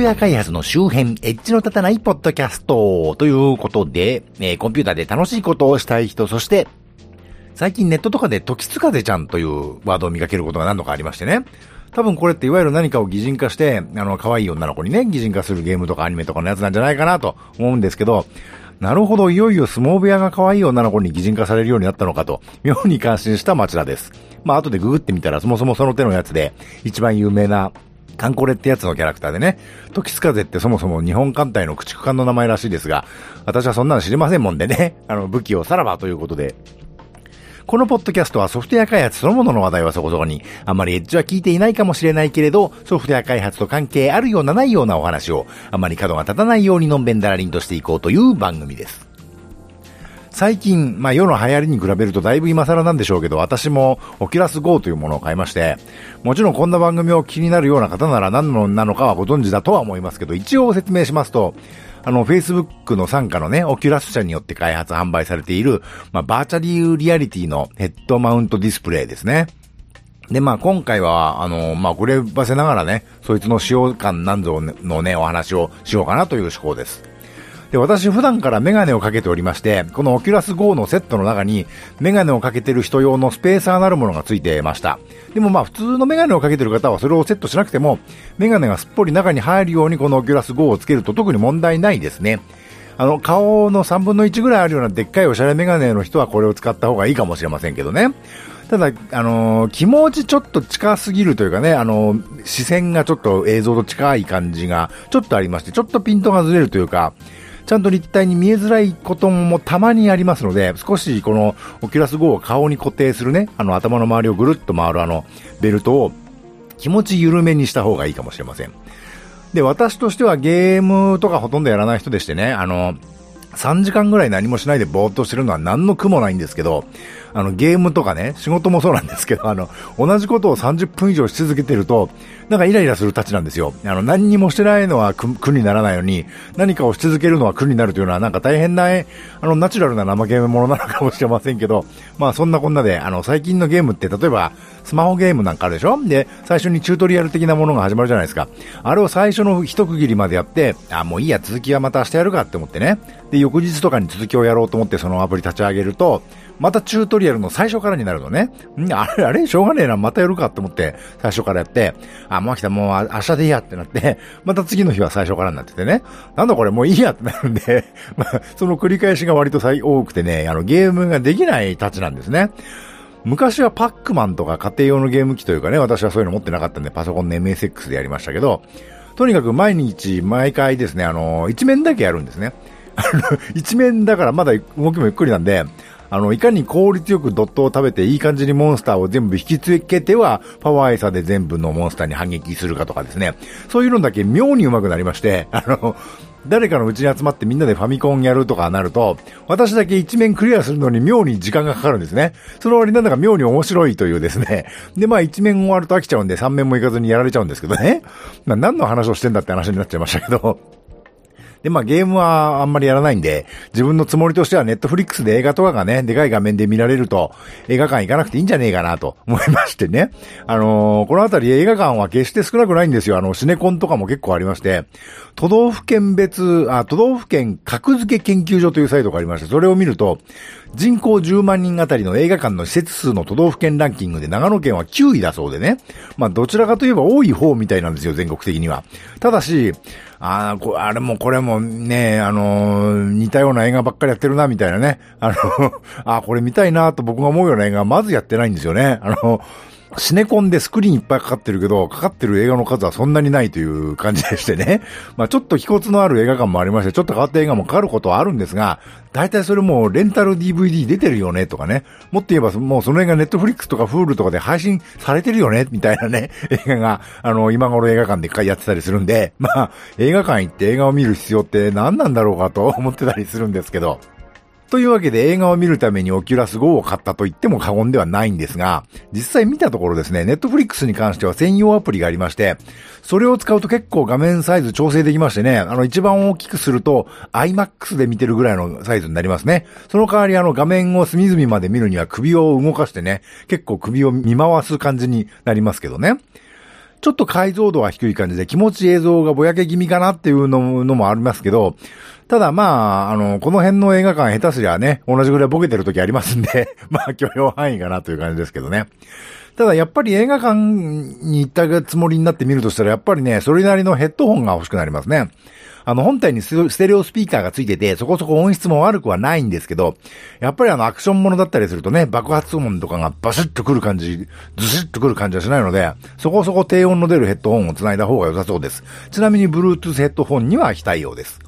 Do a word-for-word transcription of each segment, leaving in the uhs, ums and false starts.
トウェア開発の周辺、エッジの立たないポッドキャストということで、えー、コンピューターで楽しいことをしたい人、そして、最近ネットとかで時津風ちゃんというワードを見かけることが何度かありましてね。多分これっていわゆる何かを擬人化して、あの、可愛い女の子にね、擬人化するゲームとかアニメとかのやつなんじゃないかなと思うんですけど、なるほど、いよいよ相撲部屋が可愛い女の子に擬人化されるようになったのかと、妙に感心した町田です。まあ、後でググってみたら、そもそもその手のやつで、一番有名な、カンコレってやつのキャラクターでね、時津風ってそもそも日本艦隊の駆逐艦の名前らしいですが、私はそんなの知りませんもんでね、あの、武器をさらばということで、このポッドキャストはソフトウェア開発そのものの話題はそこそこに、あんまりエッジは聞いていないかもしれないけれど、ソフトウェア開発と関係あるようなないようなお話を、あんまり角が立たないようにのんべんだらりんとしていこうという番組です。最近、まあ世の流行りに比べるとだいぶ今更なんでしょうけど、私も Oculus Go というものを買いまして、もちろんこんな番組を気になるような方なら何のなのかはご存知だとは思いますけど、一応説明しますと、あの、Facebook の傘下のね、オキュラス社によって開発販売されている、まあ、バーチャルリアリティのヘッドマウントディスプレイですね。で、まあ、今回は、あの、まあ、ごればせながらね、そいつの使用感なんぞのね、お話をしようかなという趣向です。で、私普段からメガネをかけておりまして、このオキュラス Go のセットの中に、メガネをかけてる人用のスペーサーなるものがついてました。でもまあ普通のメガネをかけてる方はそれをセットしなくても、メガネがすっぽり中に入るようにこのオキュラス Go をつけると特に問題ないですね。あの、顔のさんぶんのいちぐらいあるようなでっかいおしゃれメガネの人はこれを使った方がいいかもしれませんけどね。ただ、あのー、気持ちちょっと近すぎるというかね、あのー、視線がちょっと映像と近い感じがちょっとありまして、ちょっとピントがずれるというか、ちゃんと立体に見えづらいこともたまにありますので、少しこのオキュラス Go を顔に固定するね、あの頭の周りをぐるっと回るあのベルトを気持ち緩めにした方がいいかもしれません。で、私としてはゲームとかほとんどやらない人でしてね、あの、さんじかんぐらい何もしないでぼーっとしてるのは何の苦もないんですけど、あのゲームとかね、仕事もそうなんですけど、あの、同じことをさんじゅっぷん以上し続けてると、なんかイライラするたちなんですよ。あの、何にもしてないのは苦、苦にならないのに、何かをし続けるのは苦になるというのはなんか大変な、あの、ナチュラルな生ゲームものなのかもしれませんけど、まあそんなこんなで、あの、最近のゲームって例えば、スマホゲームなんかあるでしょ？で、最初にチュートリアル的なものが始まるじゃないですか。あれを最初の一区切りまでやって、あ、もういいや、続きはまた明日やるかって思ってね。で、翌日とかに続きをやろうと思ってそのアプリ立ち上げると、またチュートリアルの最初からになるのね。んあれ、あれしょうがねえな、またやるかって思って、最初からやって、あ、もう飽きた、もう明日でいいやってなって、また次の日は最初からになっててね。なんだこれ、もういいやってなるんで、まあ、その繰り返しが割と最多くてね、あの、ゲームができないたちなんですね。昔はパックマンとか家庭用のゲーム機というかね、私はそういうの持ってなかったんで、パソコンの エムエスエックス でやりましたけど、とにかく毎日、毎回ですね、あの、一面だけやるんですね。あの、一面だからまだ動きもゆっくりなんで、あの、いかに効率よくドットを食べていい感じにモンスターを全部引きつけては、パワーエサで全部のモンスターに反撃するかとかですね。そういうのだけ妙に上手くなりまして、あの、誰かのうちに集まってみんなでファミコンやるとかなると、私だけ一面クリアするのに妙に時間がかかるんですね。その割なんだか妙に面白いというですね。で、まあ一面終わると飽きちゃうんで三面もいかずにやられちゃうんですけどね。まあ、何の話をしてんだって話になっちゃいましたけど。で、まあゲームはあんまりやらないんで、自分のつもりとしてはNetflixで映画とかがね、でかい画面で見られると、映画館行かなくていいんじゃねえかなと思いましてね。あのー、このあたり映画館は決して少なくないんですよ。あの、シネコンとかも結構ありまして、都道府県別、あ、都道府県格付け研究所というサイトがありまして、それを見ると、人口じゅうまんにんあたりの映画館の施設数の都道府県ランキングで長野県はきゅういだそうでね。まあどちらかといえば多い方みたいなんですよ、全国的には。ただし、ああ、あれもこれもね、あのー、似たような映画ばっかりやってるな、みたいなね。あの、あ、これ見たいなと僕が思うような映画はまずやってないんですよね。あの、シネコンでスクリーンいっぱいかかってるけど、かかってる映画の数はそんなにないという感じでしてね。まあちょっと気骨のある映画館もありまして、ちょっと変わった映画もかかることはあるんですが、だいたいそれもレンタル ディーブイディー 出てるよねとかね。もっと言えばもうその映画 Netflix とか Hulu とかで配信されてるよねみたいなね、映画が、あの、今頃映画館でやってたりするんで、まあ映画館行って映画を見る必要って何なんだろうかと思ってたりするんですけど。というわけで映画を見るためにオキュラス Go を買ったと言っても過言ではないんですが、実際見たところですね、Netflix に関しては専用アプリがありまして、それを使うと結構画面サイズ調整できましてね、あの一番大きくすると アイマックス で見てるぐらいのサイズになりますね。その代わりあの画面を隅々まで見るには首を動かしてね、結構首を見回す感じになりますけどね。ちょっと解像度は低い感じで気持ち映像がぼやけ気味かなっていうのもありますけど、ただまあ、あの、この辺の映画館下手すりゃね、同じぐらいボケてる時ありますんで、まあ許容範囲かなという感じですけどね。ただやっぱり映画館に行ったつもりになって見るとしたらやっぱりね、それなりのヘッドホンが欲しくなりますね。あの本体にステレオスピーカーがついててそこそこ音質も悪くはないんですけど、やっぱりあのアクションものだったりするとね、爆発音とかがバシッとくる感じ、ズシッとくる感じはしないので、そこそこ低音の出るヘッドホンをつないだ方が良さそうです。ちなみに Bluetooth ヘッドホンには非対応です。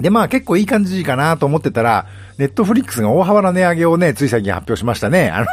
でまあ結構いい感じかなと思ってたら、Netflix が大幅な値上げをね、つい最近発表しましたね。あの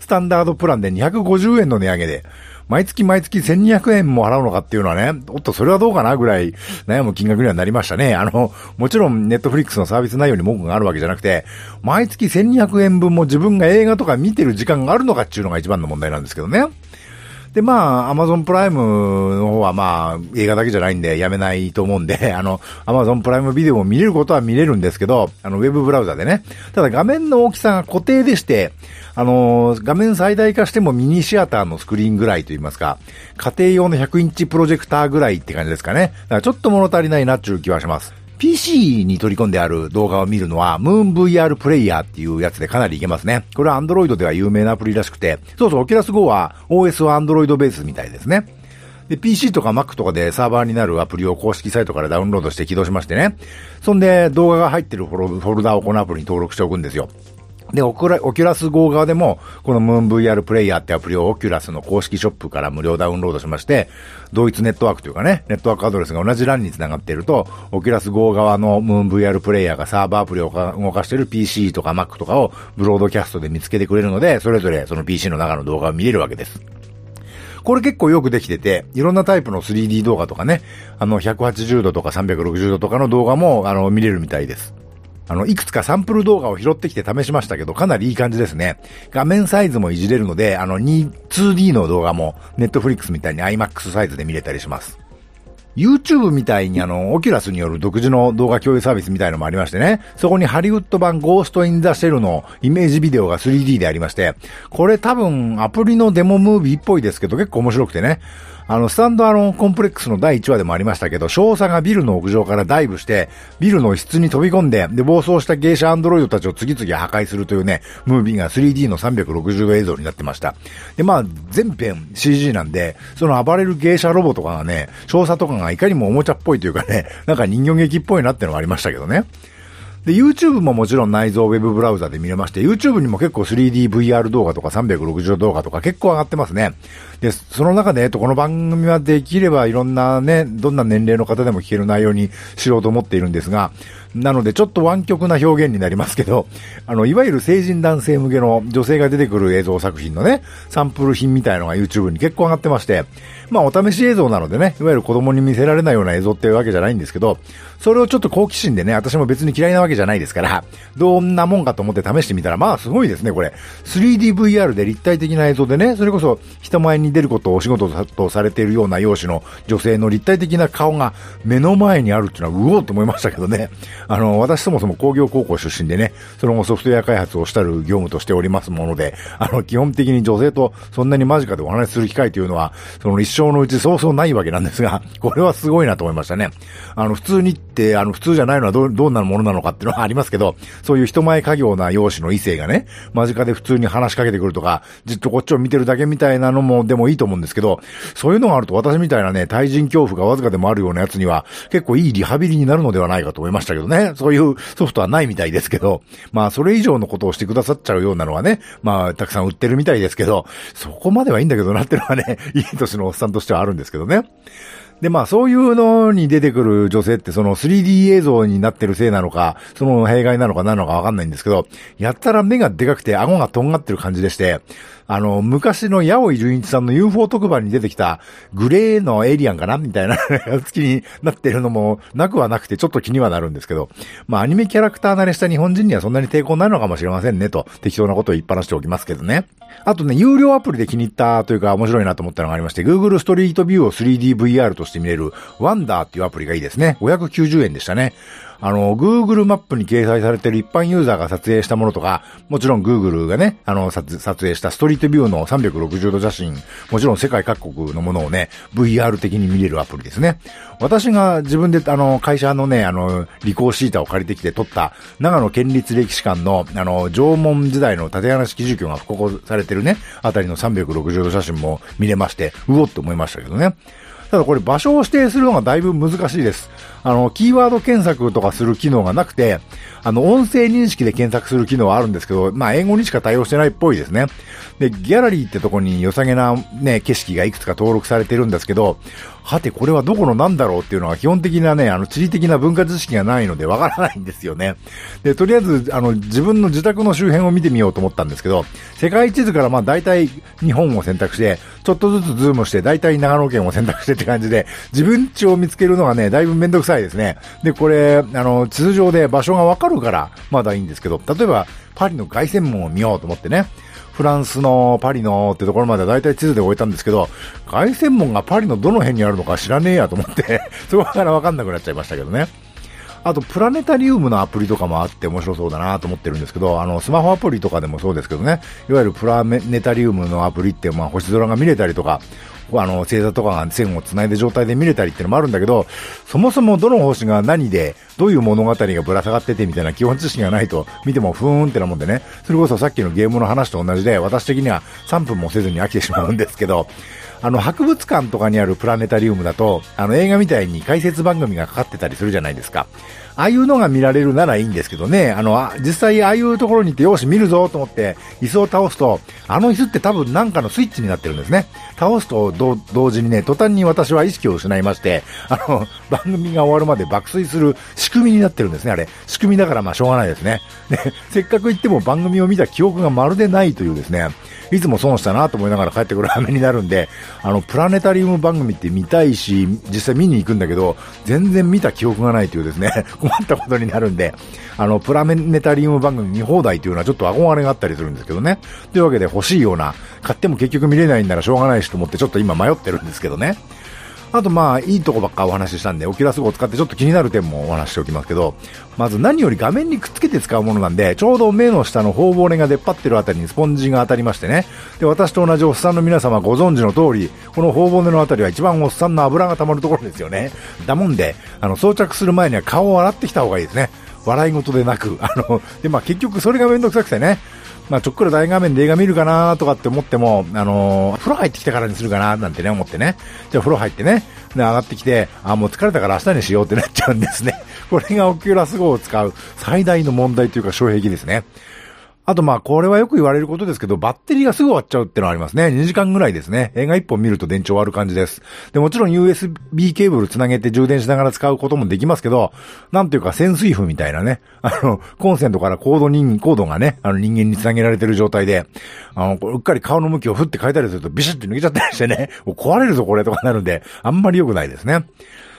スタンダードプランでにひゃくごじゅうえんの値上げで、毎月毎月せんにひゃくえんも払うのかっていうのはね、おっとそれはどうかなぐらい悩む金額にはなりましたね。あの、もちろんネットフリックスのサービス内容に文句があるわけじゃなくて、毎月せんにひゃくえんぶんも自分が映画とか見てる時間があるのかっていうのが一番の問題なんですけどね。でまあ、Amazon プライムの方はまあ、映画だけじゃないんでやめないと思うんで、あの、Amazon プライムビデオも見れることは見れるんですけど、あの、ウェブブラウザでね。ただ画面の大きさが固定でして、あの、画面最大化してもミニシアターのスクリーンぐらいと言いますか、家庭用のひゃくインチプロジェクターぐらいって感じですかね。だからちょっと物足りないなっていう気はします。ピーシー に取り込んである動画を見るのは Moon ブイアール プレイヤーっていうやつでかなりいけますね。これは Android では有名なアプリらしくて、そうそう Oculus Go は オーエス は Android ベースみたいですね。で ピーシー とか Mac とかでサーバーになるアプリを公式サイトからダウンロードして起動しましてね。そんで動画が入ってるフォルダをこのアプリに登録しておくんですよ。で、オキュラス Go 側でも、この Moon ブイアール プレイヤーってアプリをオキュラスの公式ショップから無料ダウンロードしまして、同一ネットワークというかね、ネットワークアドレスが同じランに繋がっていると、オキュラス Go 側の Moon ブイアール プレイヤーがサーバーアプリを動かしている ピーシー とか Mac とかをブロードキャストで見つけてくれるので、それぞれその ピーシー の中の動画を見れるわけです。これ結構よくできてて、いろんなタイプの スリーディー 動画とかね、あのひゃくはちじゅうどとかさんびゃくろくじゅうどとかの動画も、あの、見れるみたいです。あの、いくつかサンプル動画を拾ってきて試しましたけど、かなりいい感じですね。画面サイズもいじれるので、あの、ツーディー の動画も、Netflix みたいに アイマックス サイズで見れたりします。YouTube みたいにあの、Oculus による独自の動画共有サービスみたいのもありましてね、そこにハリウッド版ゴーストインザシェルのイメージビデオが スリーディー でありまして、これ多分アプリのデモムービーっぽいですけど結構面白くてね、あの、スタンドアローンコンプレックスのだいいちわでもありましたけど、少佐がビルの屋上からダイブして、ビルの室に飛び込んで、で、暴走した芸者アンドロイドたちを次々破壊するというね、ムービーが スリーディー のさんびゃくろくじゅうど映像になってました。で、まあ、全編 シージー なんで、その暴れる芸者ロボとかがね、少佐とかがいかにもおもちゃっぽいというかね、なんか人形劇っぽいなってのがありましたけどね。で、YouTube ももちろん内蔵ウェブブラウザで見れまして、YouTube にも結構 スリーディーブイアール 動画とかさんびゃくろくじゅうど動画とか結構上がってますね。で、その中で、えっと、この番組はできればいろんなね、どんな年齢の方でも聞ける内容にしようと思っているんですが、なのでちょっと湾曲な表現になりますけど、あの、いわゆる成人男性向けの女性が出てくる映像作品のね、サンプル品みたいのが YouTube に結構上がってまして、まあお試し映像なのでね、いわゆる子供に見せられないような映像っていうわけじゃないんですけど、それをちょっと好奇心でね、私も別に嫌いなわけじゃないですから、どんなもんかと思って試してみたら、まあすごいですね、これ。スリーディーブイアール で立体的な映像でね、それこそ人前に出ることをお仕事とされているような容姿の女性の立体的な顔が目の前にあるっていうのはうおーと思いましたけどね。あの、私そもそも工業高校出身でね、その後ソフトウェア開発をしたる業務としておりますもので、あの、基本的に女性とそんなに間近でお話しする機会というのは、その一生のうちそうそうないわけなんですが、これはすごいなと思いましたね。あの、普通にって、あの、普通じゃないのはど、どんなものなのかっていうのはありますけど、そういう人前家業な容姿の異性がね、間近で普通に話しかけてくるとか、じっとこっちを見てるだけみたいなのも、でもいいと思うんですけど、そういうのがあると私みたいなね、対人恐怖がわずかでもあるようなやつには、結構いいリハビリになるのではないかと思いましたけどね。そういうソフトはないみたいですけど、まあそれ以上のことをしてくださっちゃうようなのはね、まあたくさん売ってるみたいですけど、そこまではいいんだけどなってのはね、いい年のおっさんとしてはあるんですけどね。で、まあ、そういうのに出てくる女性って、その スリーディー 映像になってるせいなのか、その弊害なのか何なのかわかんないんですけど、やったら目がでかくて顎がとんがってる感じでして、あの、昔の矢追純一さんの ユーフォー 特番に出てきたグレーのエイリアンかなみたいな好きになってるのもなくはなくて、ちょっと気にはなるんですけど、まあ、アニメキャラクター慣れした日本人にはそんなに抵抗ないのかもしれませんね、と適当なことを言いっぱなしておきますけどね。あとね、有料アプリで気に入ったというか面白いなと思ったのがありまして、Google ストリートビューを スリーディーブイアール として見れるワンダーっていうアプリがいいですね。ごひゃくきゅうじゅうえんでしたね。あの Google マップに掲載されている一般ユーザーが撮影したものとか、もちろん Google がね、あの 撮, 撮影したストリートビューのさんびゃくろくじゅうど写真、もちろん世界各国のものをね ブイアール 的に見れるアプリですね。私が自分であの会社のね、あのリコーシータを借りてきて撮った長野県立歴史館のあの縄文時代の縦穴式住居がここされてるねあたりのさんびゃくろくじゅうど写真も見れまして、うおって思いましたけどね。ただこれ場所を指定するのがだいぶ難しいです。あのキーワード検索とかする機能がなくて、あの音声認識で検索する機能はあるんですけど、まあ英語にしか対応してないっぽいですね。でギャラリーってとこに良さげなね景色がいくつか登録されてるんですけど、はてこれはどこのなんだろうっていうのは基本的なね、あの地理的な文化知識がないのでわからないんですよね。でとりあえずあの自分の自宅の周辺を見てみようと思ったんですけど、世界地図からまあだいたい日本を選択してちょっとずつズームしてだいたい長野県を選択してって感じで、自分家を見つけるのがねだいぶめんどくさいですね。でこれあの地図上で場所がわかるからまだいいんですけど、例えばパリの凱旋門を見ようと思ってね、フランスのパリのってところまでだいたい地図で終えたんですけど、凱旋門がパリのどの辺にあるのか知らねえやと思ってそこからわかんなくなっちゃいましたけどね。あとプラネタリウムのアプリとかもあって面白そうだなと思ってるんですけど、あのスマホアプリとかでもそうですけどね、いわゆるプラネタリウムのアプリってまあ星空が見れたりとか、あの星座とかが線を繋いで状態で見れたりってのもあるんだけど、そもそもどの星が何でどういう物語がぶら下がっててみたいな基本知識がないと見てもふーんってなもんでね、それこそさっきのゲームの話と同じで私的にはさんぷんもせずに飽きてしまうんですけど、あの博物館とかにあるプラネタリウムだとあの映画みたいに解説番組がかかってたりするじゃないですか。ああいうのが見られるならいいんですけどね、あのあ実際ああいうところに行ってよし見るぞと思って椅子を倒すと、あの椅子って多分なんかのスイッチになってるんですね。倒すと同時にね途端に私は意識を失いまして、あの番組が終わるまで爆睡する仕組みになってるんですね。あれ仕組みだからまあしょうがないですね。でせっかく行っても番組を見た記憶がまるでないというですね、いつも損したなと思いながら帰ってくる羽目になるんで、あのプラネタリウム番組って見たいし実際見に行くんだけど全然見た記憶がないというですね困ったことになるんで、あのプラネタリウム番組見放題というのはちょっと憧れがあったりするんですけどね。というわけで欲しいような、買っても結局見れないんならしょうがないしと思ってちょっと今迷ってるんですけどね。あとまあいいとこばっかお話ししたんで、Oculus Go を使ってちょっと気になる点もお話しておきますけど、まず何より画面にくっつけて使うものなんで、ちょうど目の下の頬骨が出っ張ってるあたりにスポンジが当たりましてね。で私と同じおっさんの皆様ご存知の通り、この頬骨のあたりは一番おっさんの油が溜まるところですよね。だもんであの装着する前には顔を洗ってきた方がいいですね。笑い事でなく、あのでまあ結局それがめんどくさくてね、まあちょっくら大画面で映画見るかなとかって思っても、あのー、風呂入ってきたからにするかななんてね思ってね、じゃあ風呂入ってね、で上がってきて、あもう疲れたから明日にしようってなっちゃうんですね。これがOculus Goを使う最大の問題というか障壁ですね。あとまあこれはよく言われることですけど、バッテリーがすぐ終わっちゃうってのはありますね。にじかんぐらいですね。映画いっぽん見ると電池終わる感じです。でもちろん ユーエスビー ケーブルつなげて充電しながら使うこともできますけど、なんていうか潜水夫みたいなね、あのコンセントからコードにコードがね、あの人間につなげられてる状態で、あのうっかり顔の向きをふって変えたりするとビシッて抜けちゃったりしてね、もう壊れるぞこれとかなるんで、あんまり良くないですね。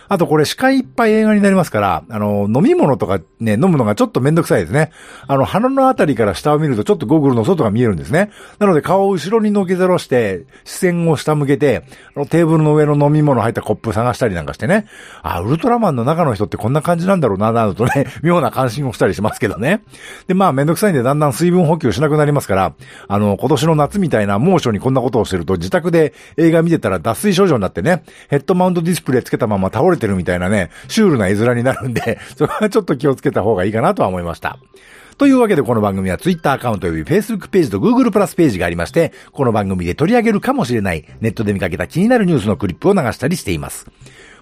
あとこれ視界いっぱい映画になりますから、あの、飲み物とかね、飲むのがちょっとめんどくさいですね。あの、鼻のあたりから下を見るとちょっとゴーグルの外が見えるんですね。なので顔を後ろにのけざろして、視線を下向けて、あのテーブルの上の飲み物入ったコップ探したりなんかしてね。あ、ウルトラマンの中の人ってこんな感じなんだろうな、などとね、妙な関心をしたりしますけどね。で、まあめんどくさいんでだんだん水分補給しなくなりますから、あの、今年の夏みたいな猛暑にこんなことをしてると自宅で映画見てたら脱水症状になってね、ヘッドマウントディスプレイつけたまま倒れてるみたいなね、シュールな絵面になるんで、それはちょっと気をつけた方がいいかなとは思いました。というわけでこの番組は Twitter アカウント及び Facebook ページと Google プラスページがありまして、この番組で取り上げるかもしれないネットで見かけた気になるニュースのクリップを流したりしています。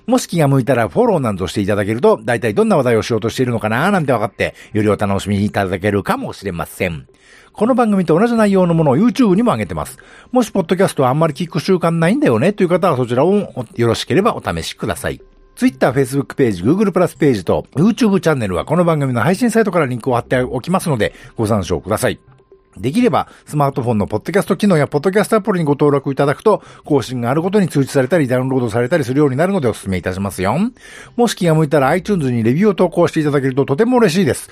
もし気が向いたらフォローなんぞしていただけると、だいたいどんな話題をしようとしているのかなーなんて分かって、よりお楽しみいただけるかもしれません。この番組と同じ内容のものを YouTube にも上げてます。もしポッドキャストはあんまり聞く習慣ないんだよねという方はそちらをよろしければお試しください。Twitter、Facebook ページ、Google プラスページと YouTube チャンネルはこの番組の配信サイトからリンクを貼っておきますのでご参照ください。できればスマートフォンのポッドキャスト機能やポッドキャストアプリにご登録いただくと更新があることに通知されたりダウンロードされたりするようになるのでお勧めいたしますよ。もし気が向いたら iTunes にレビューを投稿していただけるととても嬉しいです。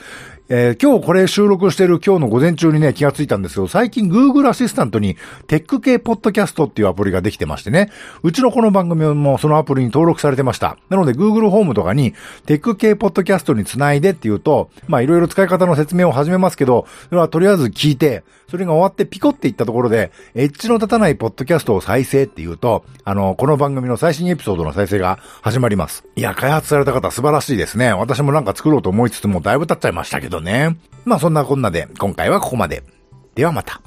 えー、今日これ収録している今日の午前中にね、気がついたんですけど、最近 Google アシスタントにテック系ポッドキャストっていうアプリができてましてね、うちのこの番組もそのアプリに登録されてました。なので Google ホームとかにテック系ポッドキャストにつないでっていうと、まあいろいろ使い方の説明を始めますけど、それはとりあえず聞いて、それが終わってピコっていったところで、エッジの立たないポッドキャストを再生っていうと、あの、この番組の最新エピソードの再生が始まります。いや、開発された方素晴らしいですね。私もなんか作ろうと思いつつもだいぶ経っちゃいましたけどね。まあそんなこんなで今回はここまで。ではまた。